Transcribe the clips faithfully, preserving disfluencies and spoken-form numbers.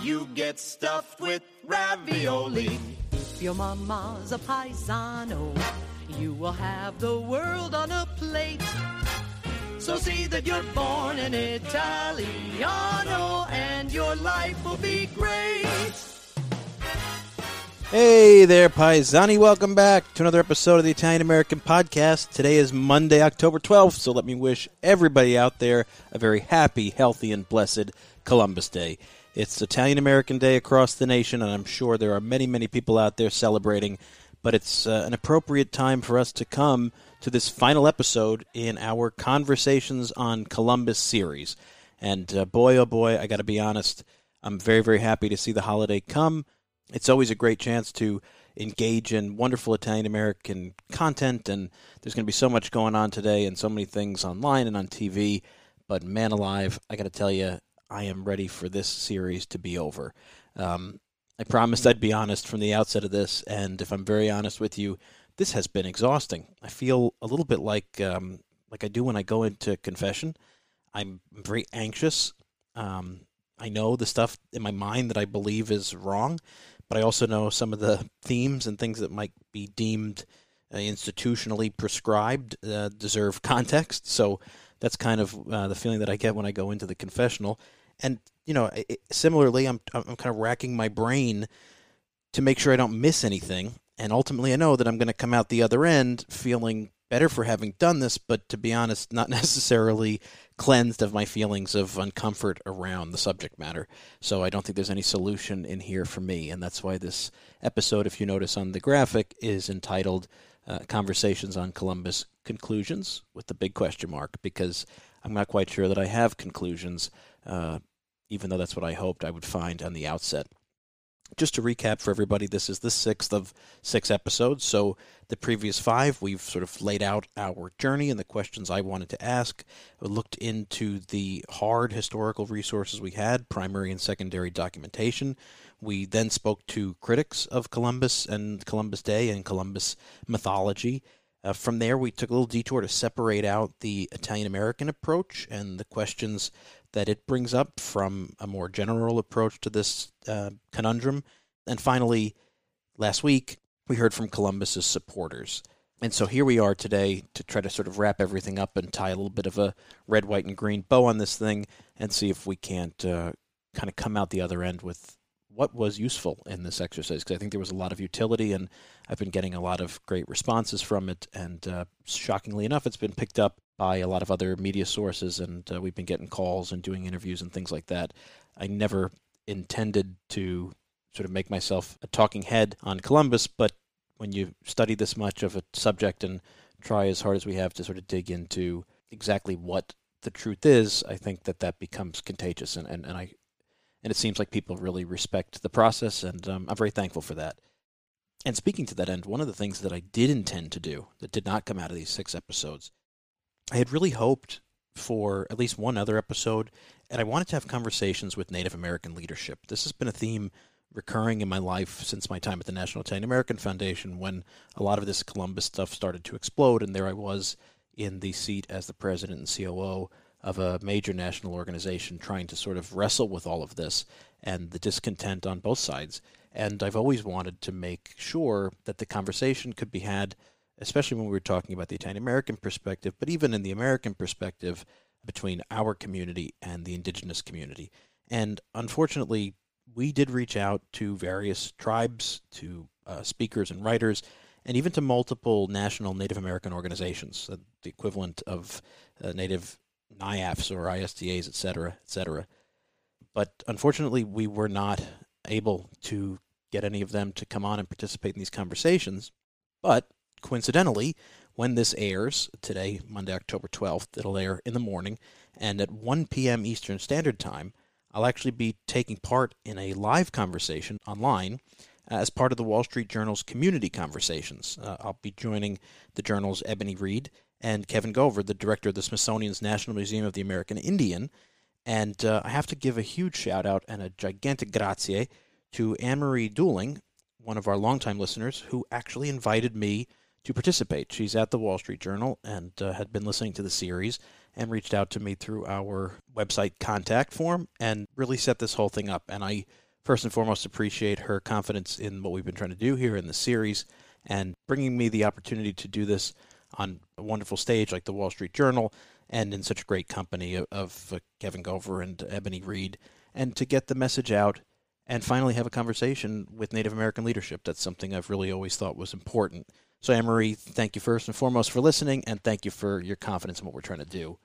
You get stuffed with ravioli. If your mama's a paisano, you will have the world on a plate. So see that you're born an Italiano, and your life will be great. Hey there, Paisani. Welcome back to another episode of the Italian American Podcast. Today is Monday, October twelfth, so let me wish everybody out there a very happy, healthy, and blessed Columbus Day. It's Italian American Day across the nation, and I'm sure there are many, many people out there celebrating, but it's uh, an appropriate time for us to come to this final episode in our Conversations on Columbus series. And uh, boy, oh boy, I got to be honest, I'm very, very happy to see the holiday come. It's always a great chance to engage in wonderful Italian-American content, and there's going to be so much going on today and so many things online and on T V, but man alive, I got to tell you, I am ready for this series to be over. Um, I promised I'd be honest from the outset of this, and if I'm very honest with you, this has been exhausting. I feel a little bit like um, like I do when I go into confession. I'm very anxious. Um, I know the stuff in my mind that I believe is wrong, but I also know some of the themes and things that might be deemed uh, institutionally prescribed uh, deserve context. So that's kind of uh, the feeling that I get when I go into the confessional. And, you know, it, similarly, I'm, I'm kind of racking my brain to make sure I don't miss anything. And ultimately, I know that I'm going to come out the other end feeling better for having done this, but to be honest, not necessarily cleansed of my feelings of uncomfort around the subject matter. So I don't think there's any solution in here for me. And that's why this episode, if you notice on the graphic, is entitled uh, Conversations on Columbus Conclusions with the big question mark, because I'm not quite sure that I have conclusions, uh, even though that's what I hoped I would find on the outset. Just to recap for everybody, this is the sixth of six episodes, so the previous five, we've sort of laid out our journey and the questions I wanted to ask. I looked into the hard historical resources we had, primary and secondary documentation. We then spoke to critics of Columbus and Columbus Day and Columbus mythology. Uh, from there, we took a little detour to separate out the Italian-American approach and the questions that it brings up from a more general approach to this uh, conundrum. And finally, last week, we heard from Columbus's supporters. And so here we are today to try to sort of wrap everything up and tie a little bit of a red, white, and green bow on this thing and see if we can't uh, kind of come out the other end with what was useful in this exercise, because I think there was a lot of utility, and I've been getting a lot of great responses from it, and uh, shockingly enough, it's been picked up by a lot of other media sources, and uh, we've been getting calls and doing interviews and things like that. I never intended to sort of make myself a talking head on Columbus, but when you study this much of a subject and try as hard as we have to sort of dig into exactly what the truth is, I think that that becomes contagious, and, and, and I And it seems like people really respect the process, and um, I'm very thankful for that. And speaking to that end, one of the things that I did intend to do that did not come out of these six episodes, I had really hoped for at least one other episode, and I wanted to have conversations with Native American leadership. This has been a theme recurring in my life since my time at the National Italian American Foundation, when a lot of this Columbus stuff started to explode, and there I was in the seat as the president and C O O of a major national organization trying to sort of wrestle with all of this and the discontent on both sides. And I've always wanted to make sure that the conversation could be had, especially when we were talking about the Italian-American perspective, but even in the American perspective between our community and the indigenous community. And unfortunately, we did reach out to various tribes, to uh, speakers and writers, and even to multiple national Native American organizations, uh, the equivalent of uh, Native N I A Fs or I S D As, et cetera, et cetera. But unfortunately, we were not able to get any of them to come on and participate in these conversations. But coincidentally, when this airs today, Monday, October twelfth, it'll air in the morning. And at one p.m. Eastern Standard Time, I'll actually be taking part in a live conversation online as part of the Wall Street Journal's community conversations. Uh, I'll be joining the Journal's Ebony Reed and Kevin Gover, the director of the Smithsonian's National Museum of the American Indian. And uh, I have to give a huge shout out and a gigantic grazie to Anne-Marie Dooling, one of our longtime listeners, who actually invited me to participate. She's at the Wall Street Journal and uh, had been listening to the series and reached out to me through our website contact form and really set this whole thing up. And I first and foremost appreciate her confidence in what we've been trying to do here in the series and bringing me the opportunity to do this on a wonderful stage like the Wall Street Journal and in such great company of, of uh, Kevin Gover and Ebony Reed, and to get the message out and finally have a conversation with Native American leadership. That's something I've really always thought was important. So, Anne-Marie, thank you first and foremost for listening, and thank you for your confidence in what we're trying to do.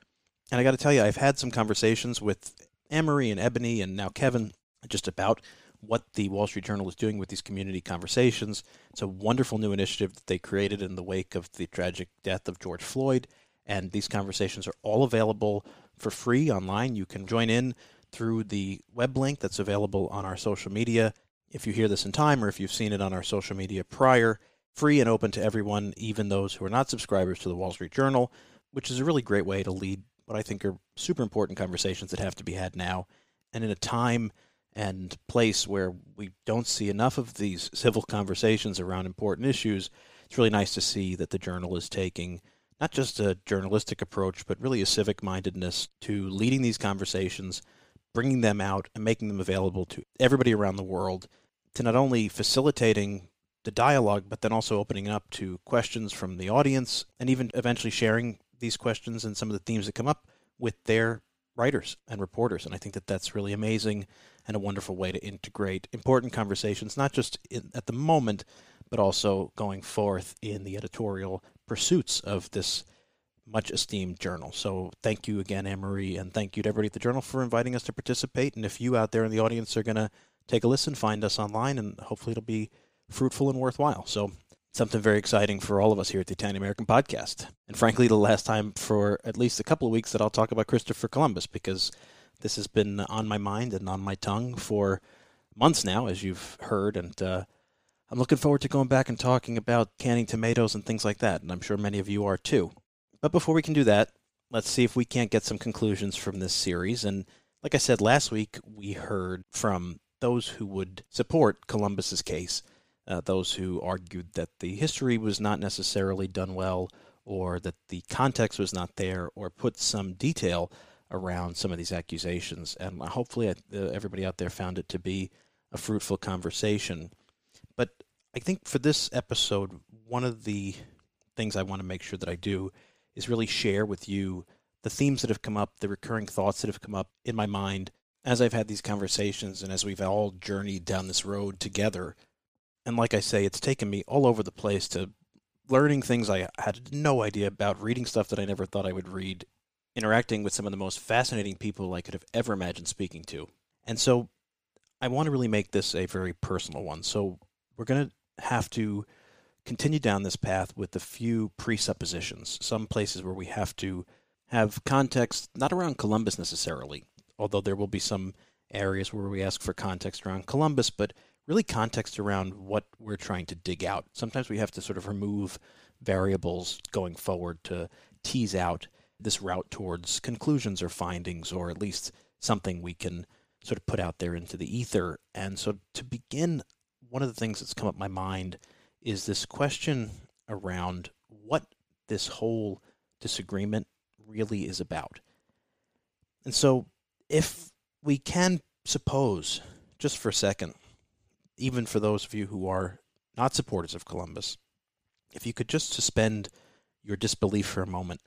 And I got to tell you, I've had some conversations with Anne-Marie and Ebony and now Kevin just about what the Wall Street Journal is doing with these community conversations. It's a wonderful new initiative that they created in the wake of the tragic death of George Floyd, and these conversations are all available for free online. You can join in through the web link that's available on our social media. If you hear this in time or if you've seen it on our social media prior, free and open to everyone, even those who are not subscribers to the Wall Street Journal, which is a really great way to lead what I think are super important conversations that have to be had now. And in a time and place where we don't see enough of these civil conversations around important issues, it's really nice to see that the Journal is taking not just a journalistic approach, but really a civic mindedness to leading these conversations, bringing them out and making them available to everybody around the world, to not only facilitating the dialogue, but then also opening up to questions from the audience and even eventually sharing these questions and some of the themes that come up with their writers and reporters. And I think that that's really amazing and a wonderful way to integrate important conversations, not just in, at the moment, but also going forth in the editorial pursuits of this much esteemed journal. So thank you again, Anne-Marie, and thank you to everybody at the Journal for inviting us to participate. And if you out there in the audience are going to take a listen, find us online, and hopefully it'll be fruitful and worthwhile. So something very exciting for all of us here at the Italian American Podcast. And frankly, the last time for at least a couple of weeks that I'll talk about Christopher Columbus, because this has been on my mind and on my tongue for months now, as you've heard. And uh, I'm looking forward to going back and talking about canning tomatoes and things like that. And I'm sure many of you are too. But before we can do that, let's see if we can't get some conclusions from this series. And like I said last week, we heard from those who would support Columbus's case. Uh, those who argued that the history was not necessarily done well, or that the context was not there, or put some detail around some of these accusations. And hopefully uh, everybody out there found it to be a fruitful conversation. But I think for this episode, one of the things I want to make sure that I do is really share with you the themes that have come up, the recurring thoughts that have come up in my mind as I've had these conversations and as we've all journeyed down this road together. And like I say, it's taken me all over the place to learning things I had no idea about, reading stuff that I never thought I would read, interacting with some of the most fascinating people I could have ever imagined speaking to. And so I want to really make this a very personal one. So we're going to have to continue down this path with a few presuppositions, some places where we have to have context, not around Columbus necessarily, although there will be some areas where we ask for context around Columbus, but really context around what we're trying to dig out. Sometimes we have to sort of remove variables going forward to tease out this route towards conclusions or findings, or at least something we can sort of put out there into the ether. And so to begin, one of the things that's come up in my mind is this question around what this whole disagreement really is about. And so if we can suppose, just for a second, even for those of you who are not supporters of Columbus, if you could just suspend your disbelief for a moment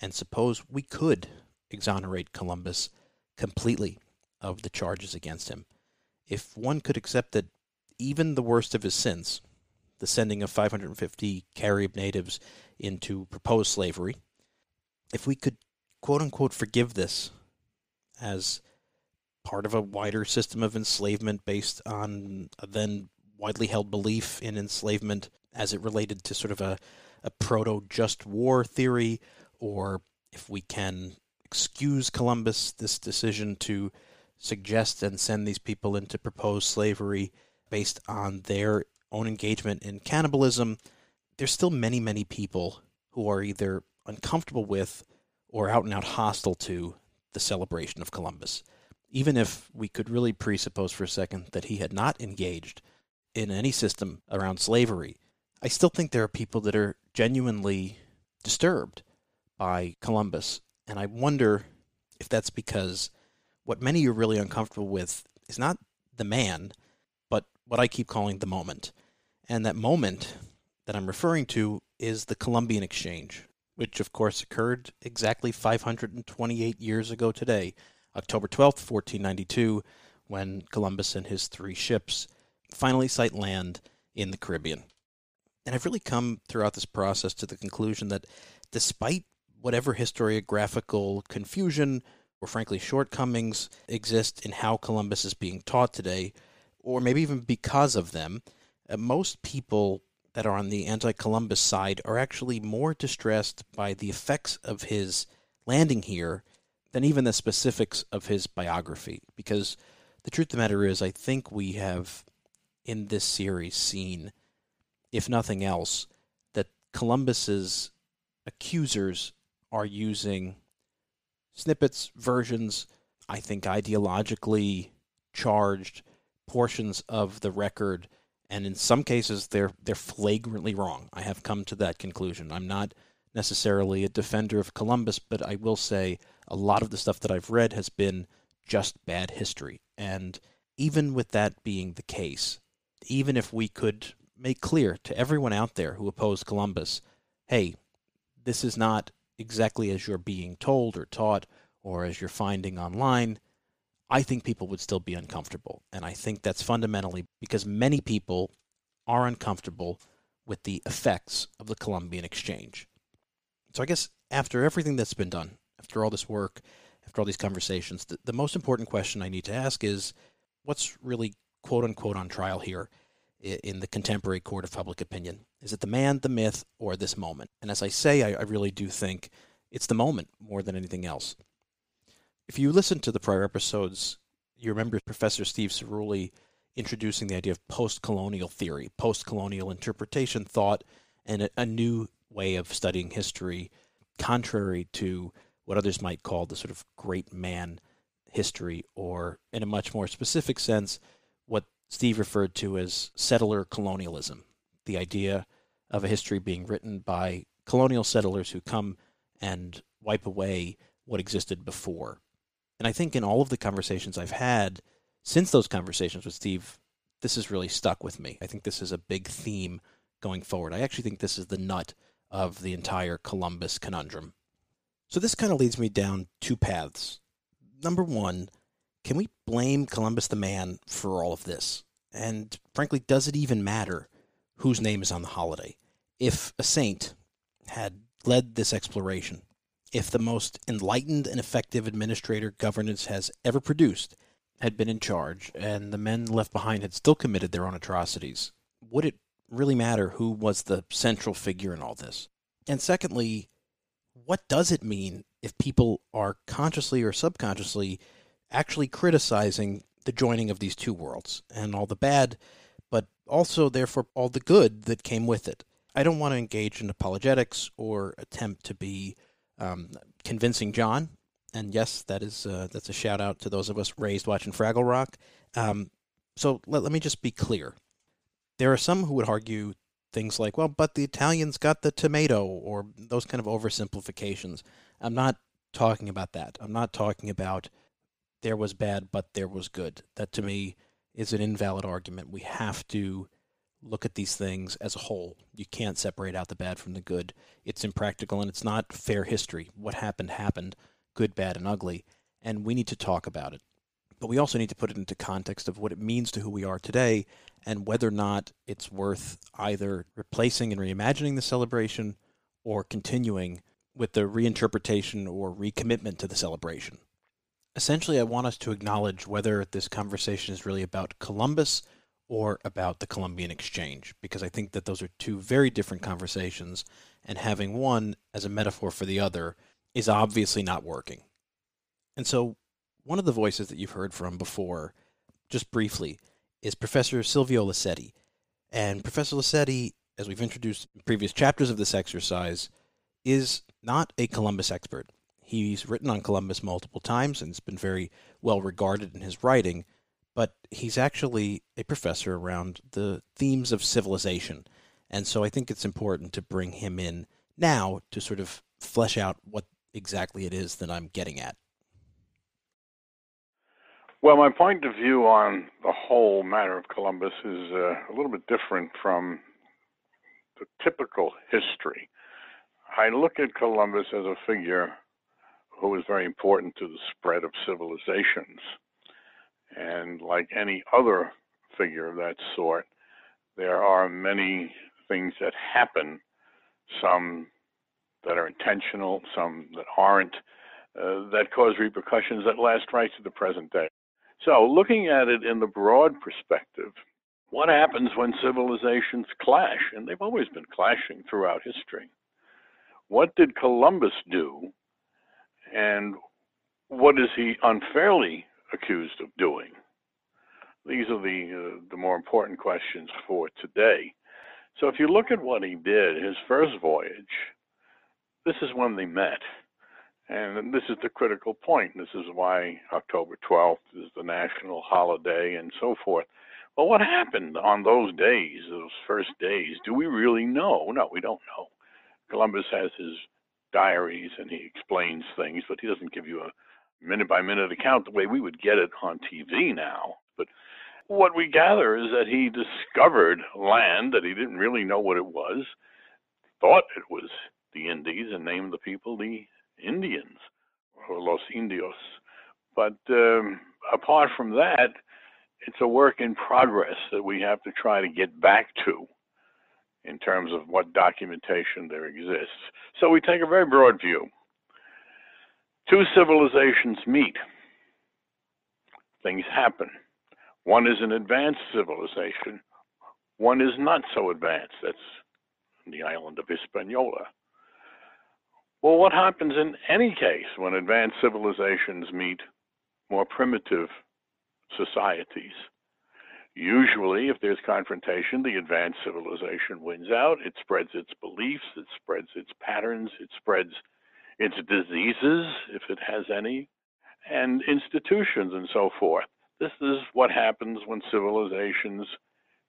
and suppose we could exonerate Columbus completely of the charges against him. If one could accept that even the worst of his sins, the sending of five hundred fifty Carib natives into proposed slavery, if we could quote-unquote forgive this as part of a wider system of enslavement based on a then widely held belief in enslavement as it related to sort of a, a proto-just war theory, or if we can excuse Columbus, this decision to suggest and send these people into proposed slavery based on their own engagement in cannibalism, there's still many, many people who are either uncomfortable with or out and out hostile to the celebration of Columbus. Even if we could really presuppose for a second that he had not engaged in any system around slavery, I still think there are people that are genuinely disturbed by Columbus. And I wonder if that's because what many are really uncomfortable with is not the man, but what I keep calling the moment. And that moment that I'm referring to is the Columbian Exchange, which of course occurred exactly five hundred twenty-eight years ago today, October twelfth, fourteen ninety-two, when Columbus and his three ships finally sight land in the Caribbean. And I've really come throughout this process to the conclusion that despite whatever historiographical confusion or frankly shortcomings exist in how Columbus is being taught today, or maybe even because of them, uh, most people that are on the anti-Columbus side are actually more distressed by the effects of his landing here than even the specifics of his biography. Because the truth of the matter is, I think we have in this series seen, if nothing else, that Columbus's accusers are using snippets, versions, I think ideologically charged portions of the record, and in some cases they're they're flagrantly wrong. I have come to that conclusion. I'm not necessarily a defender of Columbus, but I will say a lot of the stuff that I've read has been just bad history. And even with that being the case, even if we could make clear to everyone out there who opposed Columbus, hey, this is not exactly as you're being told or taught or as you're finding online, I think people would still be uncomfortable. And I think that's fundamentally because many people are uncomfortable with the effects of the Columbian Exchange. So I guess after everything that's been done, after all this work, after all these conversations, the, the most important question I need to ask is, what's really quote-unquote on trial here in, in the contemporary court of public opinion? Is it the man, the myth, or this moment? And as I say, I, I really do think it's the moment more than anything else. If you listen to the prior episodes, you remember Professor Steve Cerulli introducing the idea of post-colonial theory, post-colonial interpretation thought, and a, a new way of studying history, contrary to what others might call the sort of great man history, or in a much more specific sense, what Steve referred to as settler colonialism, the idea of a history being written by colonial settlers who come and wipe away what existed before. And I think in all of the conversations I've had since those conversations with Steve, this has really stuck with me. I think this is a big theme going forward. I actually think this is the nut of the entire Columbus conundrum. So this kind of leads me down two paths. Number one, can we blame Columbus the man for all of this? And frankly, does it even matter whose name is on the holiday? If a saint had led this exploration, if the most enlightened and effective administrator governance has ever produced had been in charge, and the men left behind had still committed their own atrocities, would it really matter who was the central figure in all this? And secondly, what does it mean if people are consciously or subconsciously actually criticizing the joining of these two worlds and all the bad, but also therefore all the good that came with it? I don't want to engage in apologetics or attempt to be um, convincing John. And yes, that is uh, that's a shout out to those of us raised watching Fraggle Rock. Um, so let, let me just be clear. There are some who would argue things like, well, but the Italians got the tomato, or those kind of oversimplifications. I'm not talking about that. I'm not talking about there was bad, but there was good. That to me is an invalid argument. We have to look at these things as a whole. You can't separate out the bad from the good. It's impractical and it's not fair history. What happened happened, good, bad, and ugly, and we need to talk about it. But we also need to put it into context of what it means to who we are today and whether or not it's worth either replacing and reimagining the celebration or continuing with the reinterpretation or recommitment to the celebration. Essentially, I want us to acknowledge whether this conversation is really about Columbus or about the Columbian Exchange, because I think that those are two very different conversations, and having one as a metaphor for the other is obviously not working. And so One of the voices that you've heard from before, just briefly, is Professor Silvio Laccetti. And Professor Laccetti, as we've introduced in previous chapters of this exercise, is not a Columbus expert. He's written on Columbus multiple times and has been very well regarded in his writing, but he's actually a professor around the themes of civilization. And so I think it's important to bring him in now to sort of flesh out what exactly it is that I'm getting at. Well, my point of view on the whole matter of Columbus is uh, a little bit different from the typical history. I look at Columbus as a figure who was very important to the spread of civilizations. And like any other figure of that sort, there are many things that happen, some that are intentional, some that aren't, uh, that cause repercussions that last right to the present day. So looking at it in the broad perspective, what happens when civilizations clash? And they've always been clashing throughout history. What did Columbus do? And what is he unfairly accused of doing? These are the, uh, the more important questions for today. So if you look at what he did, his first voyage, this is when they met. And this is the critical point. This is why October twelfth is the national holiday and so forth. Well, what happened on those days, those first days? Do we really know? No, we don't know. Columbus has his diaries and he explains things, but he doesn't give you a minute-by-minute account the way we would get it on T V now. But what we gather is that he discovered land that he didn't really know what it was, thought it was the Indies, and named the people the Indians, or Los Indios. But um, apart from that, it's a work in progress that we have to try to get back to in terms of what documentation there exists. So we take a very broad view. Two civilizations meet. Things happen. One is an advanced civilization. One is not so advanced. That's on the island of Hispaniola. Well, what happens in any case when advanced civilizations meet more primitive societies? Usually, if there's confrontation, the advanced civilization wins out. It spreads its beliefs, it spreads its patterns, it spreads its diseases, if it has any, and institutions and so forth. This is what happens when civilizations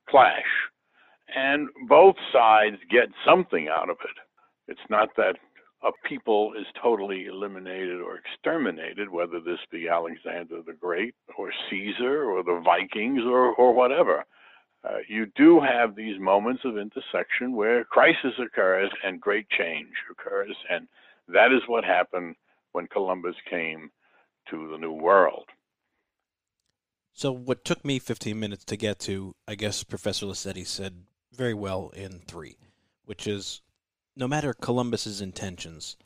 clash. And both sides get something out of it. It's not that a people is totally eliminated or exterminated, whether this be Alexander the Great or Caesar or the Vikings or, or whatever. Uh, you do have these moments of intersection where crisis occurs and great change occurs, and that is what happened when Columbus came to the New World. So what took me fifteen minutes to get to, I guess Professor Laccetti said very well in three, which is, no matter Columbus's intentions,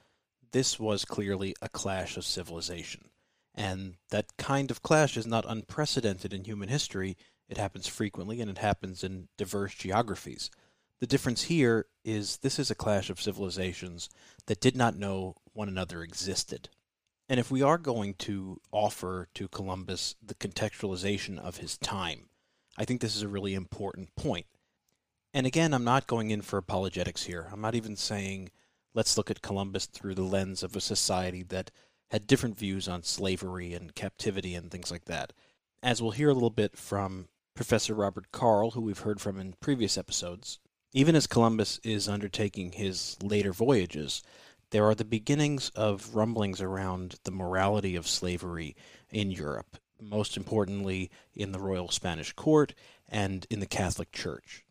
this was clearly a clash of civilization. And that kind of clash is not unprecedented in human history. It happens frequently, and it happens in diverse geographies. The difference here is this is a clash of civilizations that did not know one another existed. And if we are going to offer to Columbus the contextualization of his time, I think this is a really important point. And again, I'm not going in for apologetics here. I'm not even saying, let's look at Columbus through the lens of a society that had different views on slavery and captivity and things like that. As we'll hear a little bit from Professor Robert Carl, who we've heard from in previous episodes, even as Columbus is undertaking his later voyages, there are the beginnings of rumblings around the morality of slavery in Europe, most importantly in the Royal Spanish court and in the Catholic Church.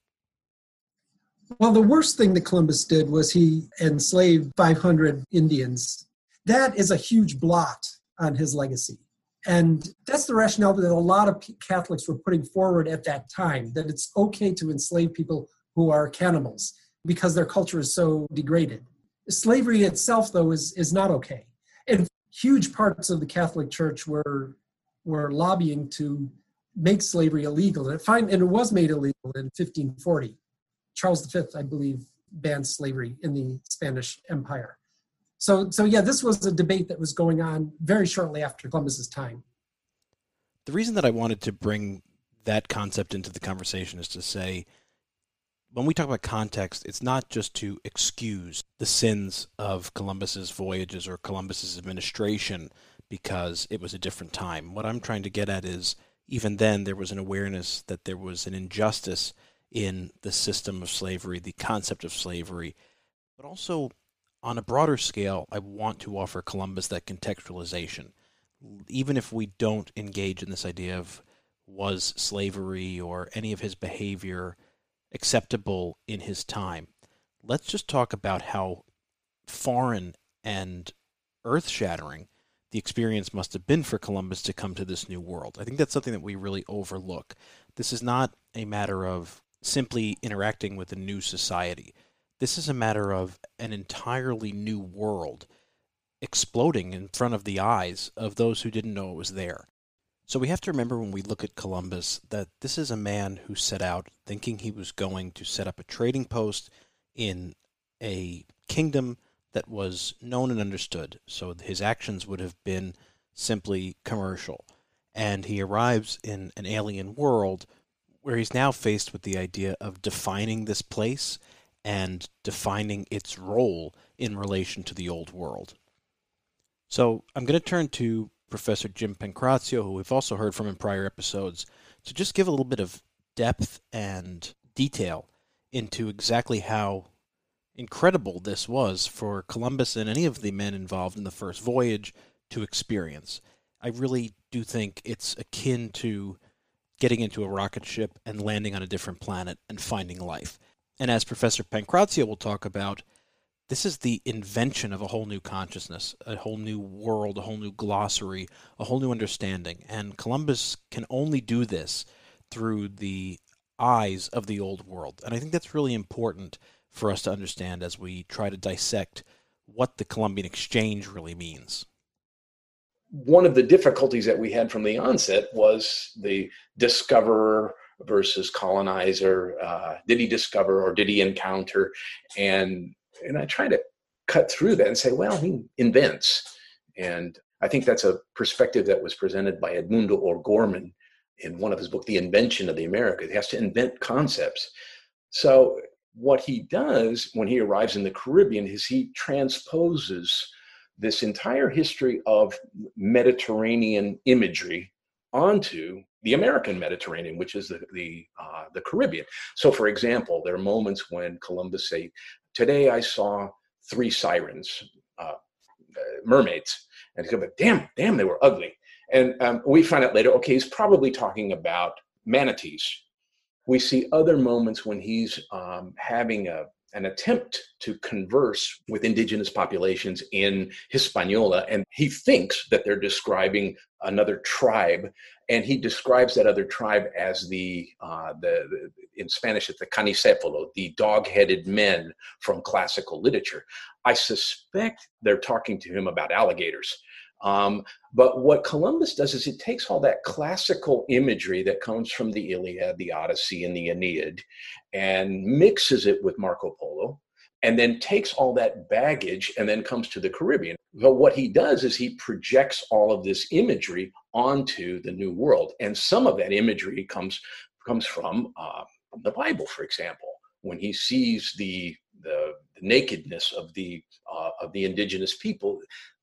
Well, the worst thing that Columbus did was he enslaved five hundred Indians. That is a huge blot on his legacy. And that's the rationale that a lot of Catholics were putting forward at that time, that it's okay to enslave people who are cannibals because their culture is so degraded. Slavery itself, though, is, is not okay. And huge parts of the Catholic Church were, were lobbying to make slavery illegal. And it, find, and it was made illegal in fifteen forty. Charles the Fifth, I believe, banned slavery in the Spanish Empire. So, so yeah, this was a debate that was going on very shortly after Columbus's time. The reason that I wanted to bring that concept into the conversation is to say, when we talk about context, it's not just to excuse the sins of Columbus's voyages or Columbus's administration because it was a different time. What I'm trying to get at is, even then, there was an awareness that there was an injustice in the system of slavery, the concept of slavery. But also, on a broader scale, I want to offer Columbus that contextualization. Even if we don't engage in this idea of was slavery or any of his behavior acceptable in his time, let's just talk about how foreign and earth-shattering the experience must have been for Columbus to come to this new world. I think that's something that we really overlook. This is not a matter of simply interacting with a new society. This is a matter of an entirely new world exploding in front of the eyes of those who didn't know it was there. So we have to remember when we look at Columbus that this is a man who set out thinking he was going to set up a trading post in a kingdom that was known and understood. So his actions would have been simply commercial. And he arrives in an alien world where he's now faced with the idea of defining this place and defining its role in relation to the old world. So I'm going to turn to Professor Jim Pancrazio, who we've also heard from in prior episodes, to just give a little bit of depth and detail into exactly how incredible this was for Columbus and any of the men involved in the first voyage to experience. I really do think it's akin to getting into a rocket ship and landing on a different planet and finding life. And as Professor Pancrazio will talk about, this is the invention of a whole new consciousness, a whole new world, a whole new glossary, a whole new understanding. And Columbus can only do this through the eyes of the old world. And I think that's really important for us to understand as we try to dissect what the Columbian Exchange really means. One of the difficulties that we had from the onset was the discoverer versus colonizer. Uh, did he discover or did he encounter? And And I try to cut through that and say, well, he invents. And I think that's a perspective that was presented by Edmundo or Gorman in one of his books, The Invention of the Americas. He has to invent concepts. So what he does when he arrives in the Caribbean is he transposes this entire history of Mediterranean imagery onto the American Mediterranean, which is the the, uh, the Caribbean. So, for example, there are moments when Columbus say, today I saw three sirens, uh, mermaids, and he goes, but damn, damn, they were ugly. And um, we find out later, okay, he's probably talking about manatees. We see other moments when he's um, having a, an attempt to converse with indigenous populations in Hispaniola, and he thinks that they're describing another tribe, and he describes that other tribe as the, uh, the, the in Spanish, it's the canicéfalo, the dog-headed men from classical literature. I suspect they're talking to him about alligators. Um, but what Columbus does is he takes all that classical imagery that comes from the Iliad, the Odyssey, and the Aeneid, and mixes it with Marco Polo, and then takes all that baggage and then comes to the Caribbean. But what he does is he projects all of this imagery onto the New World. And some of that imagery comes, comes from uh, the Bible, for example, when he sees the, the, the nakedness of the, uh, of the indigenous people.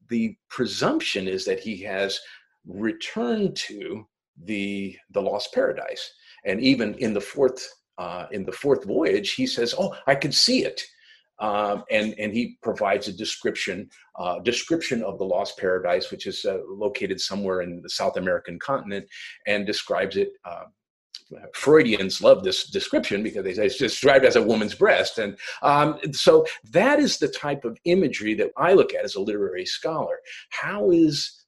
The presumption is that he has returned to the the lost paradise, and even in the fourth uh, in the fourth voyage, he says, "Oh, I could see it," um, and and he provides a description uh, description of the lost paradise, which is uh, located somewhere in the South American continent, and describes it. Uh, Freudians love this description because they say it's described as a woman's breast. And um, so that is the type of imagery that I look at as a literary scholar. How is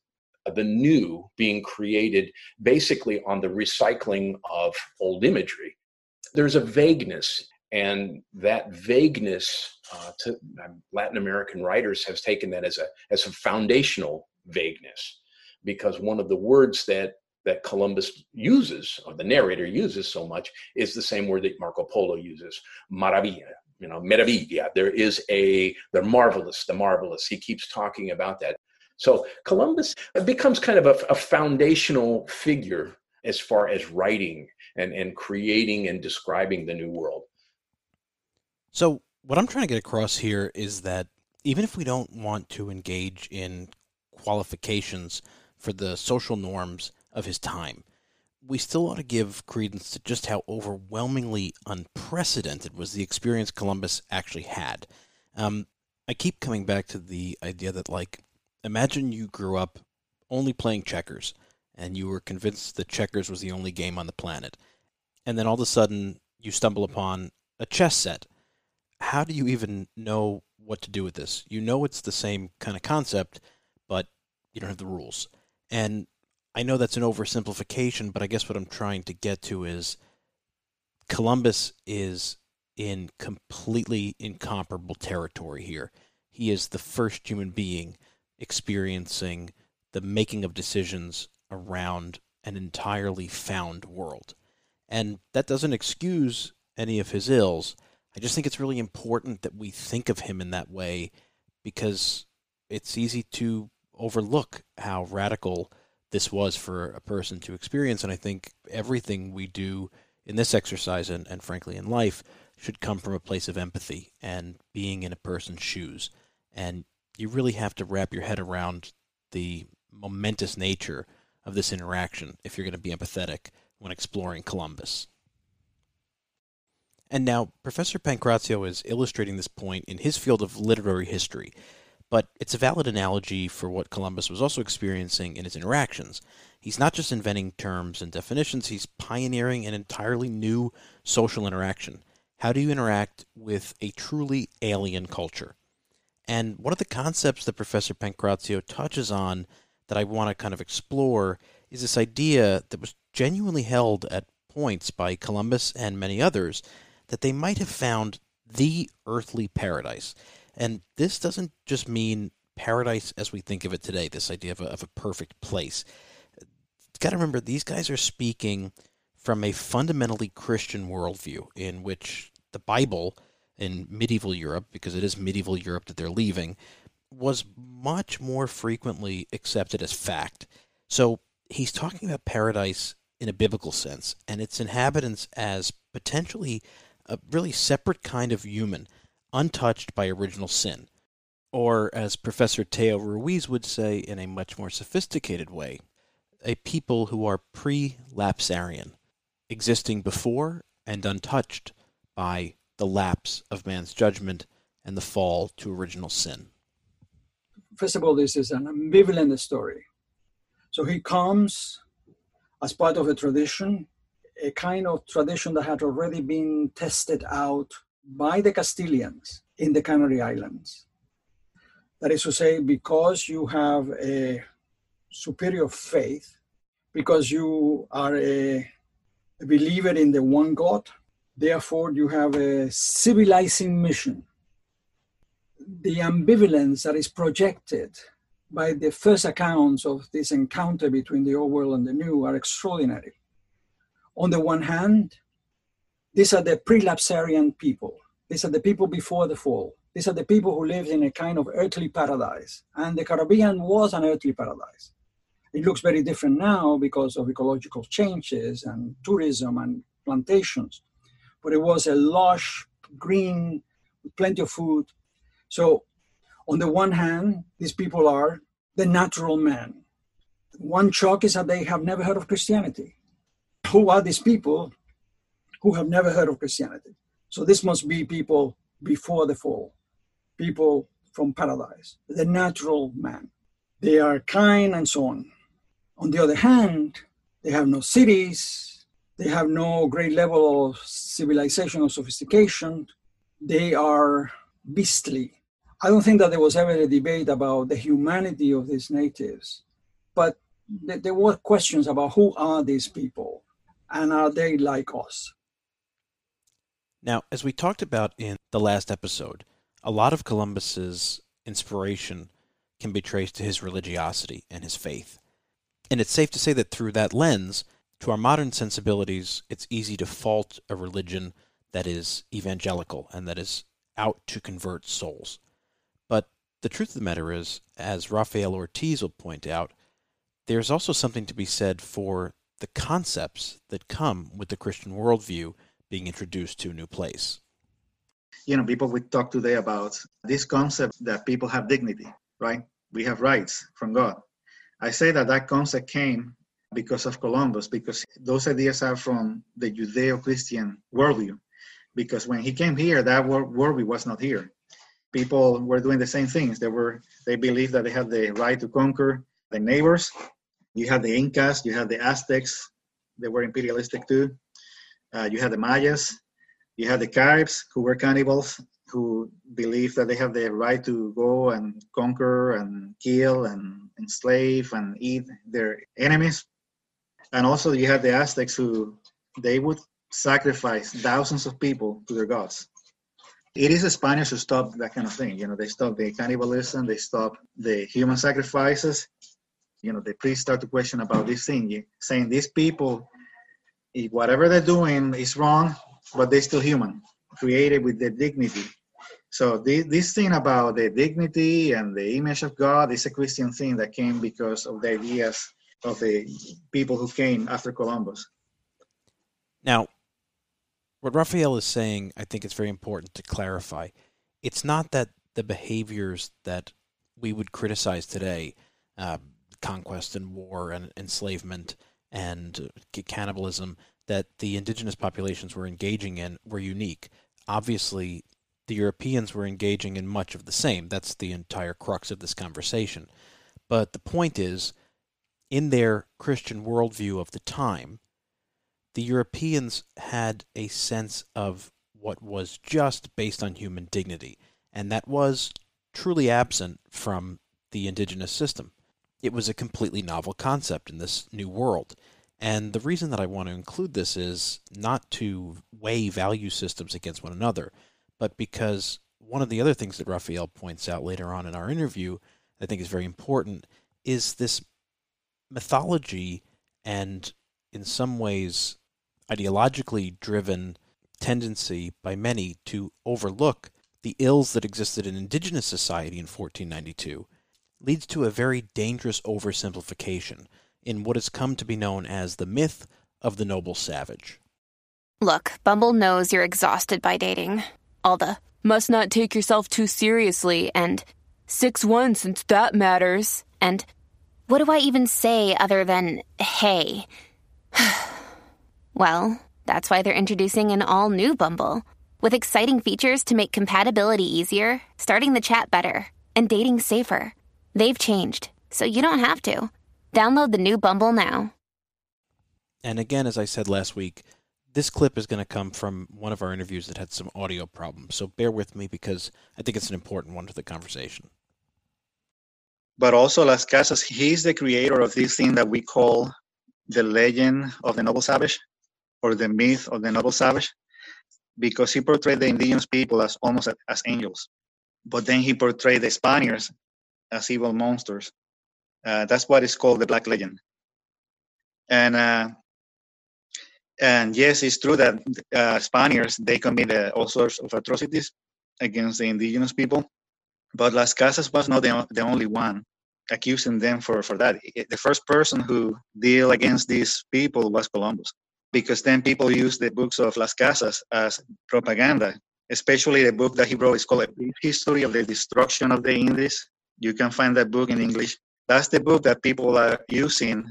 the new being created basically on the recycling of old imagery? There's a vagueness, and that vagueness, uh, to, um, Latin American writers have taken that as a, as a foundational vagueness, because one of the words that that Columbus uses, or the narrator uses so much, is the same word that Marco Polo uses, maravilla, you know, meraviglia. There is a, the marvelous, the marvelous. He keeps talking about that. So Columbus becomes kind of a, a foundational figure as far as writing and, and creating and describing the New World. So what I'm trying to get across here is that even if we don't want to engage in qualifications for the social norms of his time, we still ought to give credence to just how overwhelmingly unprecedented was the experience Columbus actually had. Um, I keep coming back to the idea that, like, imagine you grew up only playing checkers, and you were convinced that checkers was the only game on the planet. And then all of a sudden, you stumble upon a chess set. How do you even know what to do with this? You know it's the same kind of concept, but you don't have the rules. And I know that's an oversimplification, but I guess what I'm trying to get to is Columbus is in completely incomparable territory here. He is the first human being experiencing the making of decisions around an entirely found world. And that doesn't excuse any of his ills. I just think it's really important that we think of him in that way, because it's easy to overlook how radical this was for a person to experience. And I think everything we do in this exercise and, and frankly in life should come from a place of empathy and being in a person's shoes. And you really have to wrap your head around the momentous nature of this interaction if you're going to be empathetic when exploring Columbus. And now Professor Pancrazio is illustrating this point in his field of literary history, but it's a valid analogy for what Columbus was also experiencing in his interactions. He's not just inventing terms and definitions, he's pioneering an entirely new social interaction. How do you interact with a truly alien culture? And one of the concepts that Professor Pancrazio touches on that I want to kind of explore is this idea that was genuinely held at points by Columbus and many others, that they might have found the earthly paradise. And this doesn't just mean paradise as we think of it today, this idea of a, of a perfect place. Got to remember, these guys are speaking from a fundamentally Christian worldview in which the Bible in medieval Europe, because it is medieval Europe that they're leaving, was much more frequently accepted as fact. So he's talking about paradise in a biblical sense and its inhabitants as potentially a really separate kind of human, untouched by original sin, or as Professor Teo Ruiz would say in a much more sophisticated way, a people who are pre-lapsarian, existing before and untouched by the lapse of man's judgment and the fall to original sin. First of all, this is an ambivalent story. So he comes as part of a tradition, a kind of tradition that had already been tested out by the Castilians in the Canary Islands. That is to say, because you have a superior faith, because you are a believer in the one God, therefore you have a civilizing mission. The ambivalence that is projected by the first accounts of this encounter between the old world and the new are extraordinary. On the one hand, these are the pre-lapsarian people. These are the people before the fall. These are the people who lived in a kind of earthly paradise. And the Caribbean was an earthly paradise. It looks very different now because of ecological changes and tourism and plantations. But it was a lush, green, with plenty of food. So on the one hand, these people are the natural man. One shock is that they have never heard of Christianity. Who are these people who have never heard of Christianity? So this must be people before the fall, people from paradise, the natural man. They are kind and so on. On the other hand, they have no cities. They have no great level of civilization or sophistication. They are beastly. I don't think that there was ever a debate about the humanity of these natives, but th- there were questions about who are these people and are they like us? Now, as we talked about in the last episode, a lot of Columbus's inspiration can be traced to his religiosity and his faith. And it's safe to say that through that lens, to our modern sensibilities, it's easy to fault a religion that is evangelical and that is out to convert souls. But the truth of the matter is, as Rafael Ortiz will point out, there's also something to be said for the concepts that come with the Christian worldview being introduced to a new place. You know, people we talk today about this concept that people have dignity, right? We have rights from God. I say that that concept came because of Columbus, because those ideas are from the Judeo-Christian worldview. Because when he came here, that worldview was not here. People were doing the same things. They were they believed that they had the right to conquer their neighbors. You had the Incas, you had the Aztecs. They were imperialistic too. Uh, you had the Mayas. You had the Caribs, who were cannibals, who believed that they have the right to go and conquer and kill and enslave and eat their enemies. And also you had the Aztecs, who they would sacrifice thousands of people to their gods. It is the Spaniards who stopped that kind of thing. You know, they stopped the cannibalism, they stopped the human sacrifices. You know, the priests start to question about this thing, saying these people, whatever they're doing is wrong, but they're still human, created with their dignity. So the, this thing about the dignity and the image of God is a Christian thing that came because of the ideas of the people who came after Columbus. Now, what Raphael is saying, I think it's very important to clarify. It's not that the behaviors that we would criticize today, uh, conquest and war and enslavement and cannibalism, that the indigenous populations were engaging in were unique. Obviously, the Europeans were engaging in much of the same. That's the entire crux of this conversation. But the point is, in their Christian worldview of the time, the Europeans had a sense of what was just based on human dignity, and that was truly absent from the indigenous system. It was a completely novel concept in this new world. And the reason that I want to include this is not to weigh value systems against one another, but because one of the other things that Rafael points out later on in our interview, I think is very important, is this mythology and in some ways ideologically driven tendency by many to overlook the ills that existed in indigenous society in fourteen ninety-two leads to a very dangerous oversimplification in what has come to be known as the myth of the noble savage. Look, Bumble knows you're exhausted by dating. All the, must not take yourself too seriously, and six one since that matters, and what do I even say other than, hey? Well, that's why they're introducing an all-new Bumble, with exciting features to make compatibility easier, starting the chat better, and dating safer. They've changed, so you don't have to. Download the new Bumble now. And again, as I said last week, this clip is going to come from one of our interviews that had some audio problems. So bear with me because I think it's an important one to the conversation. But also Las Casas, he's the creator of this thing that we call the legend of the noble savage or the myth of the noble savage, because he portrayed the indigenous people as almost as angels. But then he portrayed the Spaniards as evil monsters. Uh, that's what is called the Black Legend. And uh, and yes, it's true that uh, Spaniards, they committed all sorts of atrocities against the indigenous people. But Las Casas was not the, the only one accusing them for, for that. The first person who dealt against these people was Columbus, because then people used the books of Las Casas as propaganda, especially the book that he wrote is called A Brief History of the Destruction of the Indies. You can find that book in English. That's the book that people are using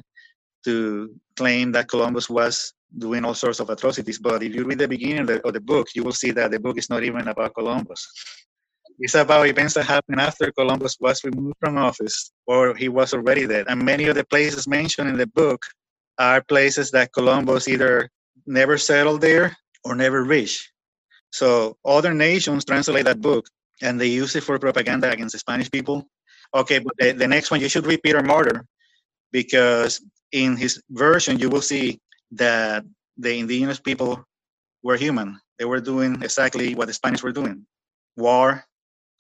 to claim that Columbus was doing all sorts of atrocities. But if you read the beginning of the, of the book, you will see that the book is not even about Columbus. It's about events that happened after Columbus was removed from office, or he was already dead. And many of the places mentioned in the book are places that Columbus either never settled there or never reached. So other nations translate that book, and they use it for propaganda against the Spanish people. Okay, but the, the next one, you should read Peter Martyr, because in his version, you will see that the indigenous people were human. They were doing exactly what the Spanish were doing. War,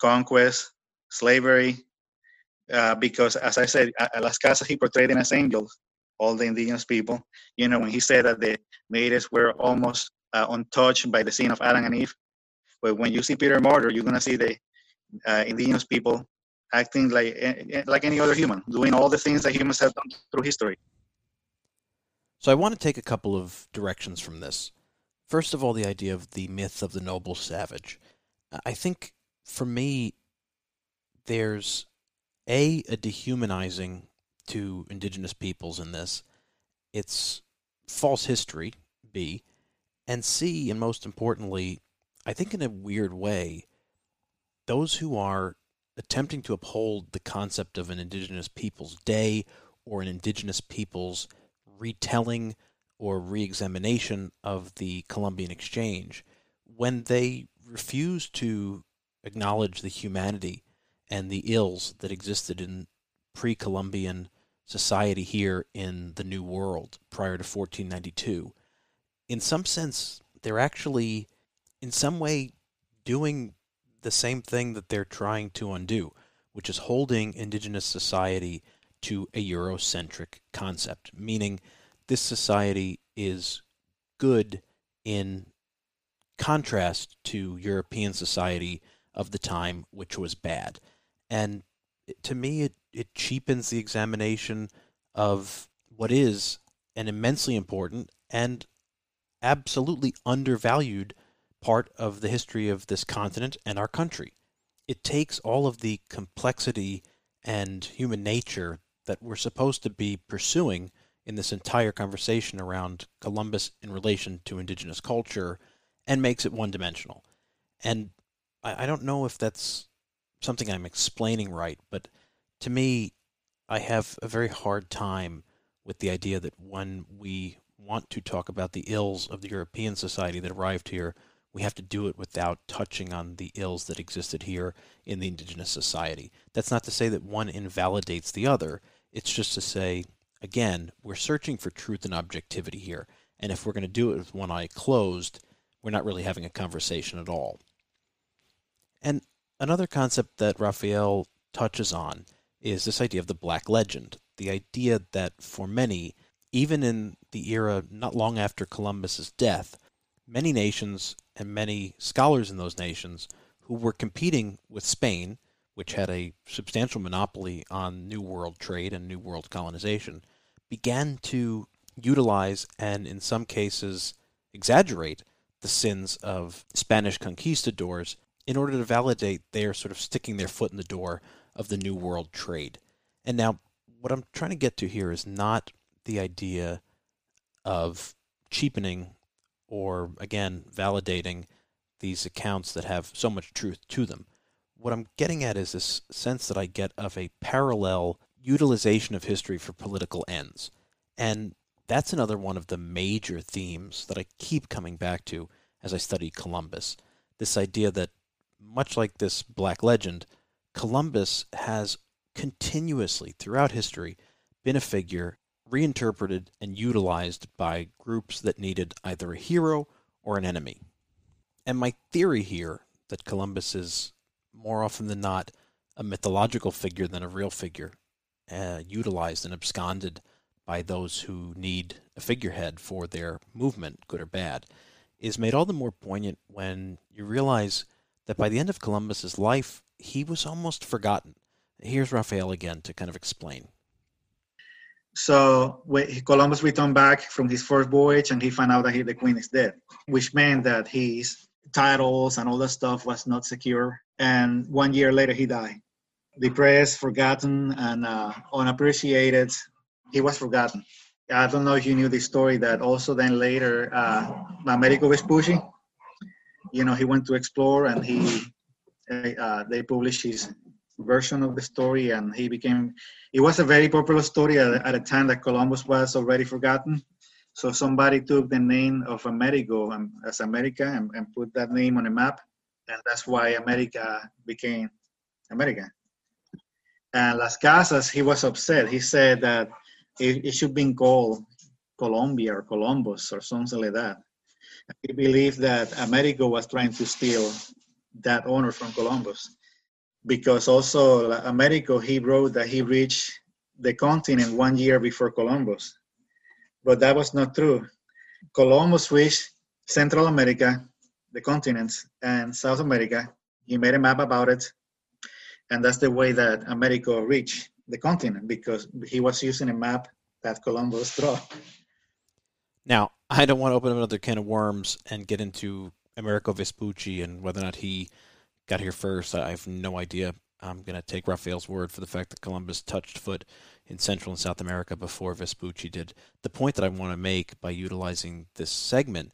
conquest, slavery, uh, because as I said, Las Casas, he portrayed them as angels, all the indigenous people. You know, when he said that the natives were almost uh, untouched by the scene of Adam and Eve. But when you see Peter Martyr, you're gonna see the uh, indigenous people acting like like any other human, doing all the things that humans have done through history. So I want to take a couple of directions from this. First of all, the idea of the myth of the noble savage. I think, for me, there's a, a dehumanizing to indigenous peoples in this. It's false history, B, and C, and most importantly, I think in a weird way, those who are attempting to uphold the concept of an indigenous people's day or an indigenous people's retelling or re-examination of the Columbian Exchange, when they refuse to acknowledge the humanity and the ills that existed in pre-Columbian society here in the New World prior to fourteen ninety-two, in some sense, they're actually in some way doing the same thing that they're trying to undo, which is holding indigenous society to a Eurocentric concept, meaning this society is good in contrast to European society of the time, which was bad. And to me, it, it cheapens the examination of what is an immensely important and absolutely undervalued part of the history of this continent and our country. It takes all of the complexity and human nature that we're supposed to be pursuing in this entire conversation around Columbus in relation to indigenous culture and makes it one-dimensional. And I, I don't know if that's something I'm explaining right, but to me, I have a very hard time with the idea that when we want to talk about the ills of the European society that arrived here, we have to do it without touching on the ills that existed here in the indigenous society. That's not to say that one invalidates the other. It's just to say, again, we're searching for truth and objectivity here. And if we're going to do it with one eye closed, we're not really having a conversation at all. And another concept that Rafael touches on is this idea of the black legend, the idea that for many, even in the era not long after Columbus's death, many nations and many scholars in those nations who were competing with Spain, which had a substantial monopoly on New World trade and New World colonization, began to utilize and in some cases exaggerate the sins of Spanish conquistadors in order to validate their sort of sticking their foot in the door of the New World trade. And now what I'm trying to get to here is not the idea of cheapening or, again, validating these accounts that have so much truth to them. What I'm getting at is this sense that I get of a parallel utilization of history for political ends. And that's another one of the major themes that I keep coming back to as I study Columbus. This idea that, much like this black legend, Columbus has continuously, throughout history, been a figure reinterpreted and utilized by groups that needed either a hero or an enemy. And my theory here, that Columbus is more often than not a mythological figure than a real figure, uh, utilized and absconded by those who need a figurehead for their movement, good or bad, is made all the more poignant when you realize that by the end of Columbus's life, he was almost forgotten. Here's Rafael again to kind of explain. So Columbus returned back from his first voyage and he found out that he, the queen is dead, which meant that his titles and all that stuff was not secure. And one year later, he died. Depressed, forgotten, and uh, unappreciated. He was forgotten. I don't know if you knew this story that also then later, uh, Amerigo Vespucci, you know, he went to explore and he uh, they published his version of the story, and he became, it was a very popular story at, at a time that Columbus was already forgotten. So somebody took the name of Amerigo and, as America and, and put that name on a map. And that's why America became America. And Las Casas, he was upset. He said that it, it should be called Colombia or Columbus or something like that. He believed that Amerigo was trying to steal that honor from Columbus. Because also Amerigo, he wrote that he reached the continent one year before Columbus. But that was not true. Columbus reached Central America, the continents, and South America. He made a map about it, and that's the way that Amerigo reached the continent, because he was using a map that Columbus drew. Now, I don't want to open up another can of worms and get into Amerigo Vespucci and whether or not he got here first. I have no idea. I'm going to take Raphael's word for the fact that Columbus touched foot in Central and South America before Vespucci did. The point that I want to make by utilizing this segment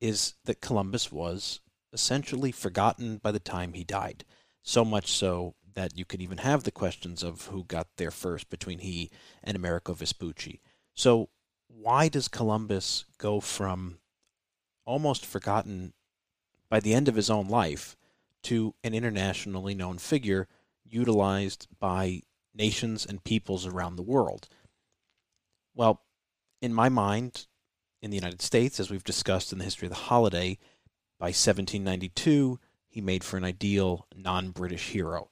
is that Columbus was essentially forgotten by the time he died. So much so that you could even have the questions of who got there first between he and Amerigo Vespucci. So why does Columbus go from almost forgotten by the end of his own life to an internationally known figure utilized by nations and peoples around the world? Well, in my mind, in the United States, as we've discussed in the history of the holiday, by seventeen ninety-two, he made for an ideal non-British hero,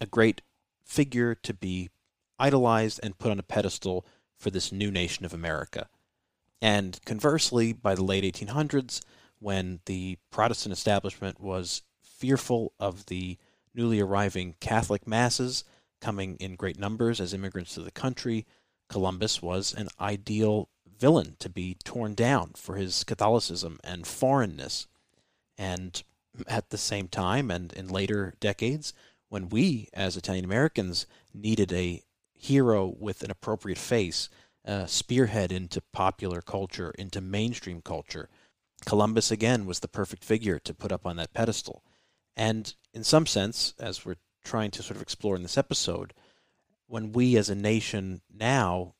a great figure to be idolized and put on a pedestal for this new nation of America. And conversely, by the late eighteen hundreds, when the Protestant establishment was fearful of the newly arriving Catholic masses coming in great numbers as immigrants to the country, Columbus was an ideal villain to be torn down for his Catholicism and foreignness. And at the same time, and in later decades, when we as Italian Americans needed a hero with an appropriate face, a spearhead into popular culture, into mainstream culture, Columbus again was the perfect figure to put up on that pedestal. And in some sense, as we're trying to sort of explore in this episode, when we as a nation now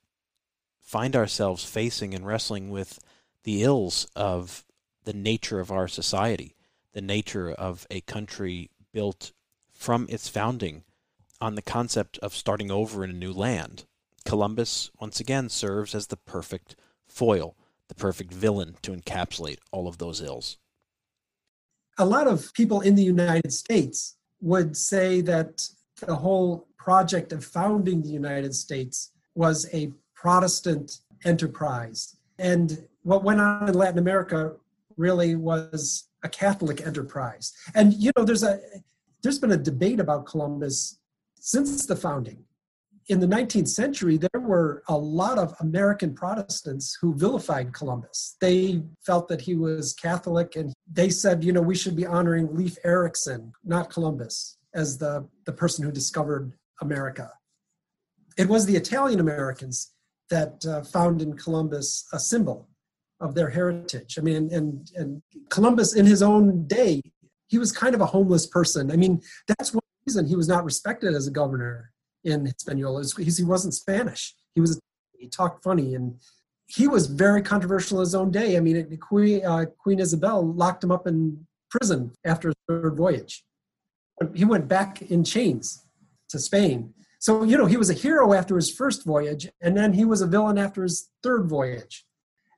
find ourselves facing and wrestling with the ills of the nature of our society, the nature of a country built from its founding on the concept of starting over in a new land, Columbus once again serves as the perfect foil, the perfect villain to encapsulate all of those ills. A lot of people in the United States would say that the whole project of founding the United States was a Protestant enterprise. And what went on in Latin America really was a Catholic enterprise. And, you know, there's a there's been a debate about Columbus since the founding. In the nineteenth century, there were a lot of American Protestants who vilified Columbus. They felt that he was Catholic, and they said, you know, we should be honoring Leif Erikson, not Columbus, as the, the person who discovered America. It was the Italian Americans that uh, found in Columbus a symbol of their heritage. I mean, and, and Columbus in his own day, he was kind of a homeless person. I mean, that's one reason he was not respected as a governor in Hispaniola, is he wasn't Spanish. He was he talked funny, and he was very controversial in his own day. I mean, Queen, uh, Queen Isabel locked him up in prison after his third voyage. He went back in chains to Spain. So, you know, he was a hero after his first voyage, and then he was a villain after his third voyage.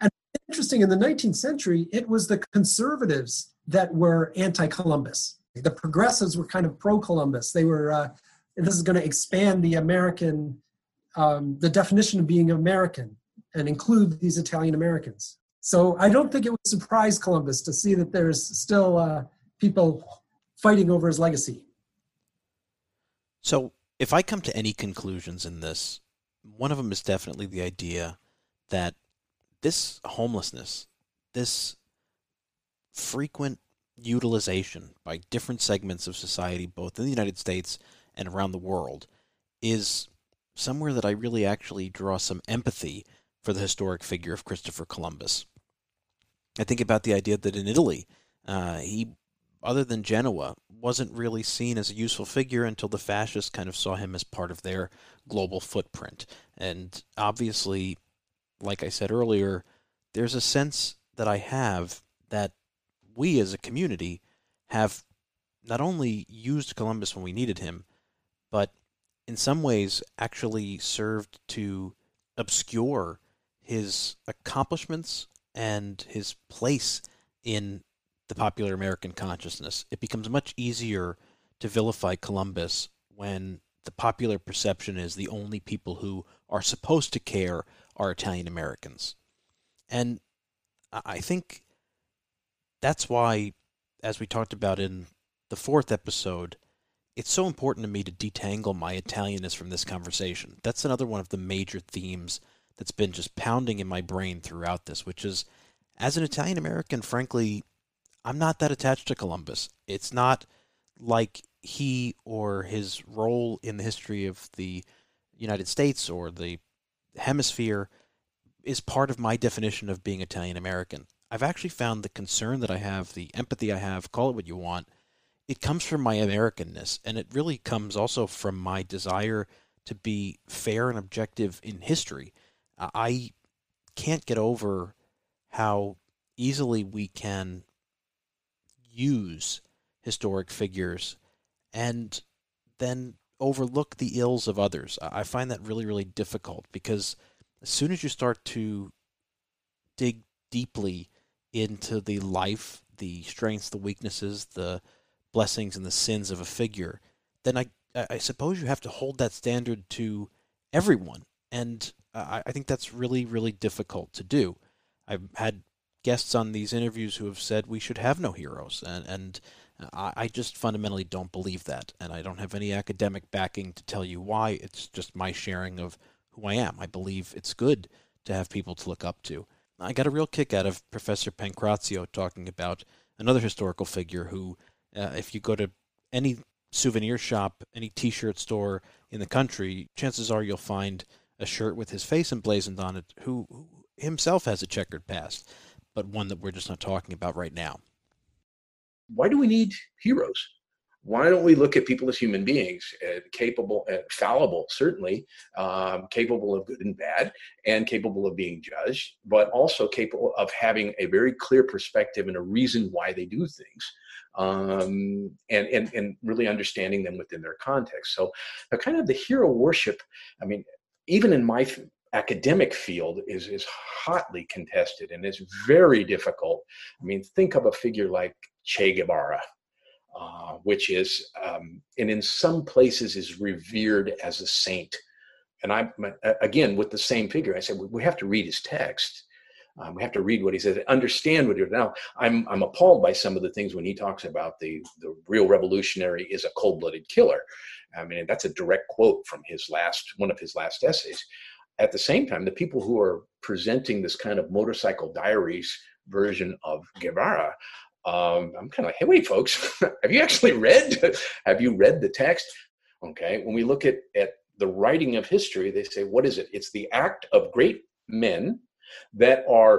And interesting, in the nineteenth century, it was the conservatives that were anti-Columbus. The progressives were kind of pro-Columbus. They were, uh, and this is going to expand the American, um, the definition of being American, and include these Italian Americans. So I don't think it would surprise Columbus to see that there's still uh, people fighting over his legacy. So if I come to any conclusions in this, one of them is definitely the idea that this homelessness, this frequent utilization by different segments of society, both in the United States and around the world, is somewhere that I really actually draw some empathy for the historic figure of Christopher Columbus. I think about the idea that in Italy, uh, he, other than Genoa, wasn't really seen as a useful figure until the fascists kind of saw him as part of their global footprint. And obviously, like I said earlier, there's a sense that I have that we as a community have not only used Columbus when we needed him, but in some ways actually served to obscure his accomplishments and his place in the popular American consciousness. It becomes much easier to vilify Columbus when the popular perception is the only people who are supposed to care are Italian Americans. And I think that's why, as we talked about in the fourth episode, it's so important to me to detangle my Italianness from this conversation. That's another one of the major themes that's been just pounding in my brain throughout this, which is, as an Italian American, frankly, I'm not that attached to Columbus. It's not like he or his role in the history of the United States or the hemisphere is part of my definition of being Italian American. I've actually found the concern that I have, the empathy I have, call it what you want, it comes from my Americanness, and it really comes also from my desire to be fair and objective in history. Uh, I can't get over how easily we can use historic figures and then overlook the ills of others. I find that really, really difficult, because as soon as you start to dig deeply into the life, the strengths, the weaknesses, the blessings and the sins of a figure, then I, I suppose you have to hold that standard to everyone. And I, I think that's really, really difficult to do. I've had guests on these interviews who have said we should have no heroes, and, and I, I just fundamentally don't believe that. And I don't have any academic backing to tell you why. It's just my sharing of who I am. I believe it's good to have people to look up to. I got a real kick out of Professor Pancrazio talking about another historical figure who, Uh, if you go to any souvenir shop, any t-shirt store in the country, chances are you'll find a shirt with his face emblazoned on it, who, who himself has a checkered past, but one that we're just not talking about right now. Why do we need heroes? Why don't we look at people as human beings, uh, capable, uh, fallible, certainly, um, capable of good and bad, and capable of being judged, but also capable of having a very clear perspective and a reason why they do things. Um, and, and, and really understanding them within their context. So the kind of the hero worship, I mean, even in my f- academic field is, is hotly contested, and it's very difficult. I mean, think of a figure like Che Guevara, uh, which is, um, and in some places is revered as a saint. And I, again, with the same figure, I said, we have to read his text. Um, we have to read what he says, understand what he says. Now, I'm I'm appalled by some of the things when he talks about the, the real revolutionary is a cold-blooded killer. I mean, that's a direct quote from his last, one of his last essays. At the same time, the people who are presenting this kind of Motorcycle Diaries version of Guevara, um, I'm kind of like, hey, wait, folks, have you actually read? Have you read the text? Okay, when we look at, at the writing of history, they say, what is it? It's the act of great men that are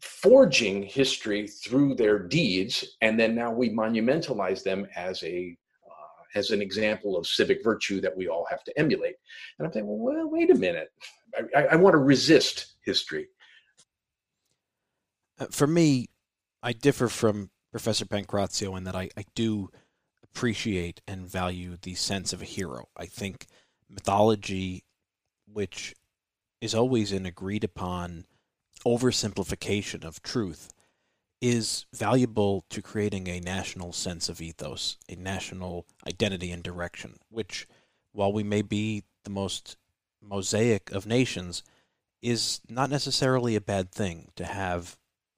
forging history through their deeds, and then now we monumentalize them as a uh, as an example of civic virtue that we all have to emulate. And I'm saying, well, well wait a minute. I, I, I want to resist history. Uh, for me, I differ from Professor Pancrazio in that I, I do appreciate and value the sense of a hero. I think mythology, which is always an agreed upon oversimplification of truth, is valuable to creating a national sense of ethos, a national identity and direction, which, while we may be the most mosaic of nations, is not necessarily a bad thing to have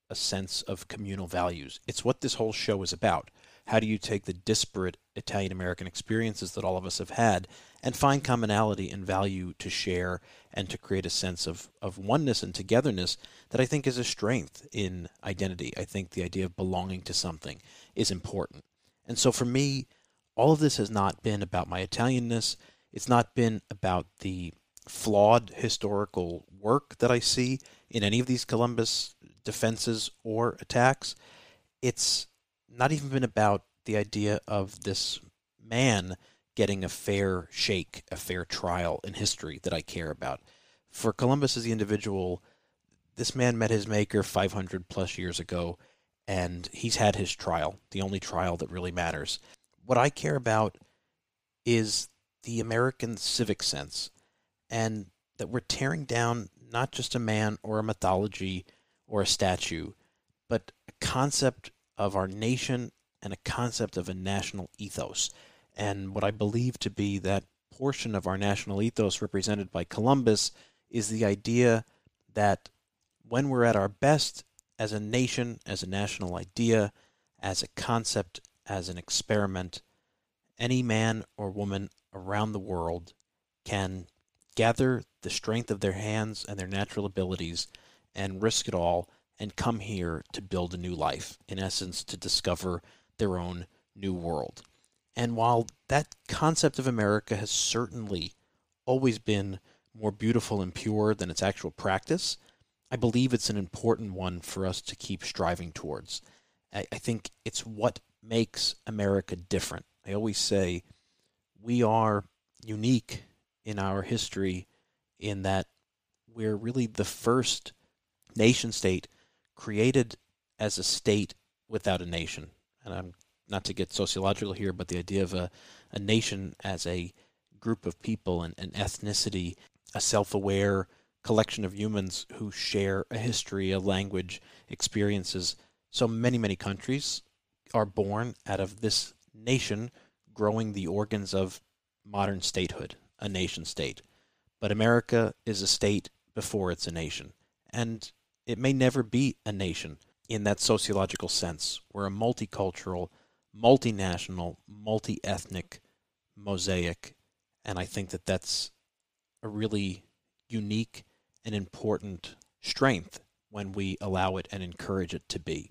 a sense of communal values. It's what this whole show is about. How do you take the disparate Italian-American experiences that all of us have had and find commonality and value to share and to create a sense of, of oneness and togetherness that I think is a strength in identity? I think the idea of belonging to something is important. And so for me, all of this has not been about my Italianness. It's not been about the flawed historical work that I see in any of these Columbus defenses or attacks. It's not even been about the idea of this man getting a fair shake, a fair trial in history that I care about. For Columbus as the individual, this man met his maker five hundred plus years ago, and he's had his trial, the only trial that really matters. What I care about is the American civic sense, and that we're tearing down not just a man or a mythology or a statue, but a concept of our nation and a concept of a national ethos. And what I believe to be that portion of our national ethos represented by Columbus is the idea that when we're at our best as a nation, as a national idea, as a concept, as an experiment, any man or woman around the world can gather the strength of their hands and their natural abilities and risk it all and come here to build a new life, in essence, to discover their own new world. And while that concept of America has certainly always been more beautiful and pure than its actual practice, I believe it's an important one for us to keep striving towards. I, I think it's what makes America different. I always say we are unique in our history in that we're really the first nation state created as a state without a nation. And I'm not to get sociological here, but the idea of a, a nation as a group of people and an ethnicity, a self-aware collection of humans who share a history, a language, experiences. So many, many countries are born out of this nation growing the organs of modern statehood, a nation state. But America is a state before it's a nation. And it may never be a nation in that sociological sense. We're a multicultural, multinational, multi-ethnic mosaic. And I think that that's a really unique and important strength when we allow it and encourage it to be.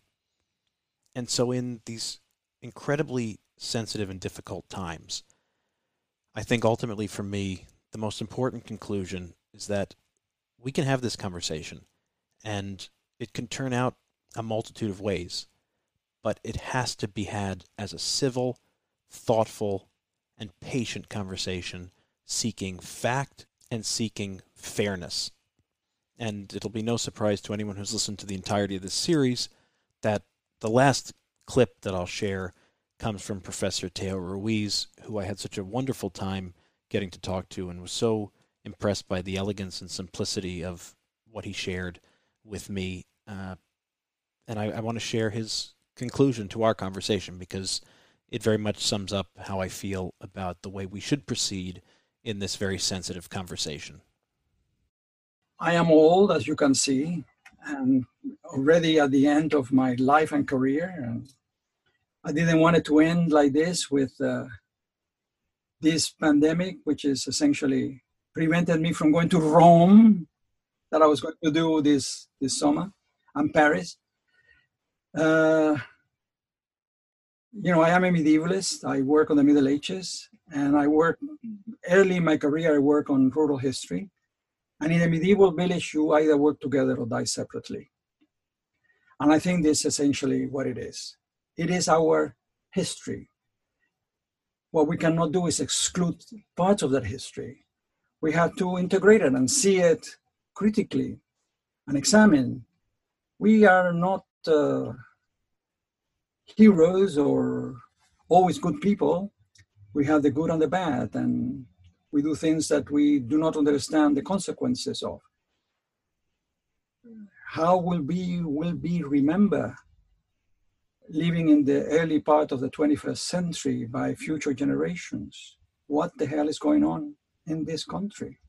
And so in these incredibly sensitive and difficult times, I think ultimately for me, the most important conclusion is that we can have this conversation and it can turn out a multitude of ways, but it has to be had as a civil, thoughtful, and patient conversation seeking fact and seeking fairness. And it'll be no surprise to anyone who's listened to the entirety of this series that the last clip that I'll share comes from Professor Teo Ruiz, who I had such a wonderful time getting to talk to and was so impressed by the elegance and simplicity of what he shared with me. Uh, and I, I want to share his conclusion to our conversation because it very much sums up how I feel about the way we should proceed in this very sensitive conversation. I am old, as you can see, and already at the end of my life and career. And I didn't want it to end like this with uh, this pandemic, which is essentially prevented me from going to Rome that I was going to do this, this summer, and Paris. Uh, you know, I am a medievalist. I work on the Middle Ages, and I work early in my career, I work on rural history. And in a medieval village, you either work together or die separately. And I think this is essentially what it is. It is our history. What we cannot do is exclude parts of that history. We have to integrate it and see it critically and examine. We are not uh, heroes or always good people. We have the good and the bad, and we do things that we do not understand the consequences of. How will we will be remembered living in the early part of the twenty-first century by future generations? What the hell is going on in this country?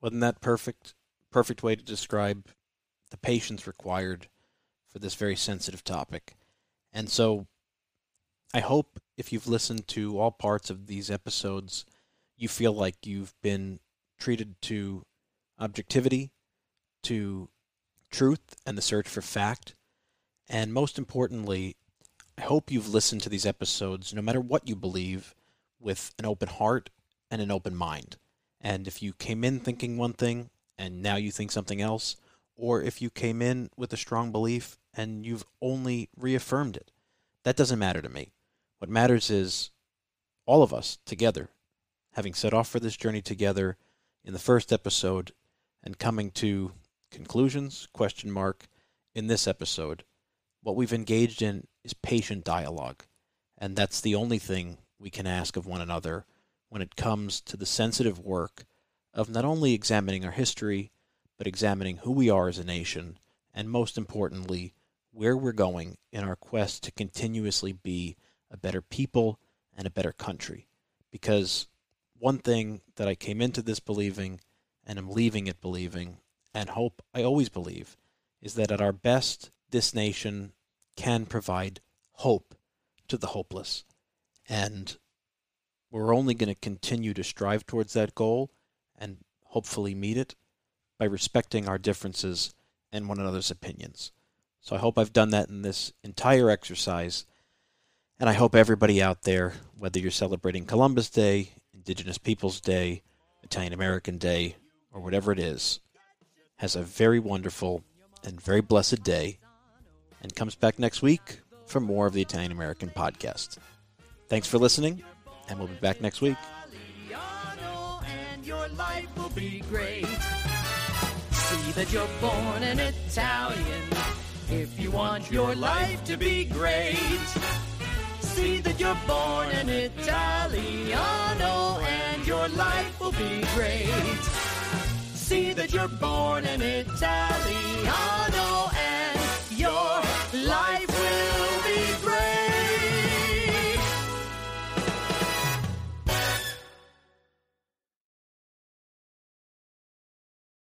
Wasn't that perfect? Perfect way to describe the patience required for this very sensitive topic. And so I hope if you've listened to all parts of these episodes, you feel like you've been treated to objectivity, to truth and the search for fact. And most importantly, I hope you've listened to these episodes, no matter what you believe, with an open heart and an open mind. And if you came in thinking one thing and now you think something else, or if you came in with a strong belief and you've only reaffirmed it, that doesn't matter to me. What matters is all of us together, having set off for this journey together in the first episode and coming to conclusions, question mark, in this episode, what we've engaged in is patient dialogue. And that's the only thing we can ask of one another when it comes to the sensitive work of not only examining our history, but examining who we are as a nation, and most importantly, where we're going in our quest to continuously be a better people and a better country. Because one thing that I came into this believing, and I'm leaving it believing, and hope I always believe, is that at our best, this nation can provide hope to the hopeless. And we're only going to continue to strive towards that goal and hopefully meet it by respecting our differences and one another's opinions. So I hope I've done that in this entire exercise. And I hope everybody out there, whether you're celebrating Columbus Day, Indigenous Peoples Day, Italian American Day, or whatever it is, has a very wonderful and very blessed day, and comes back next week for more of the Italian American Podcast. Thanks for listening, and we'll be back next week. And your life will be great. See that you're born an Italian if you want your life to be great. See that you're born an Italiano and your life will be great. See that you're born an Italiano and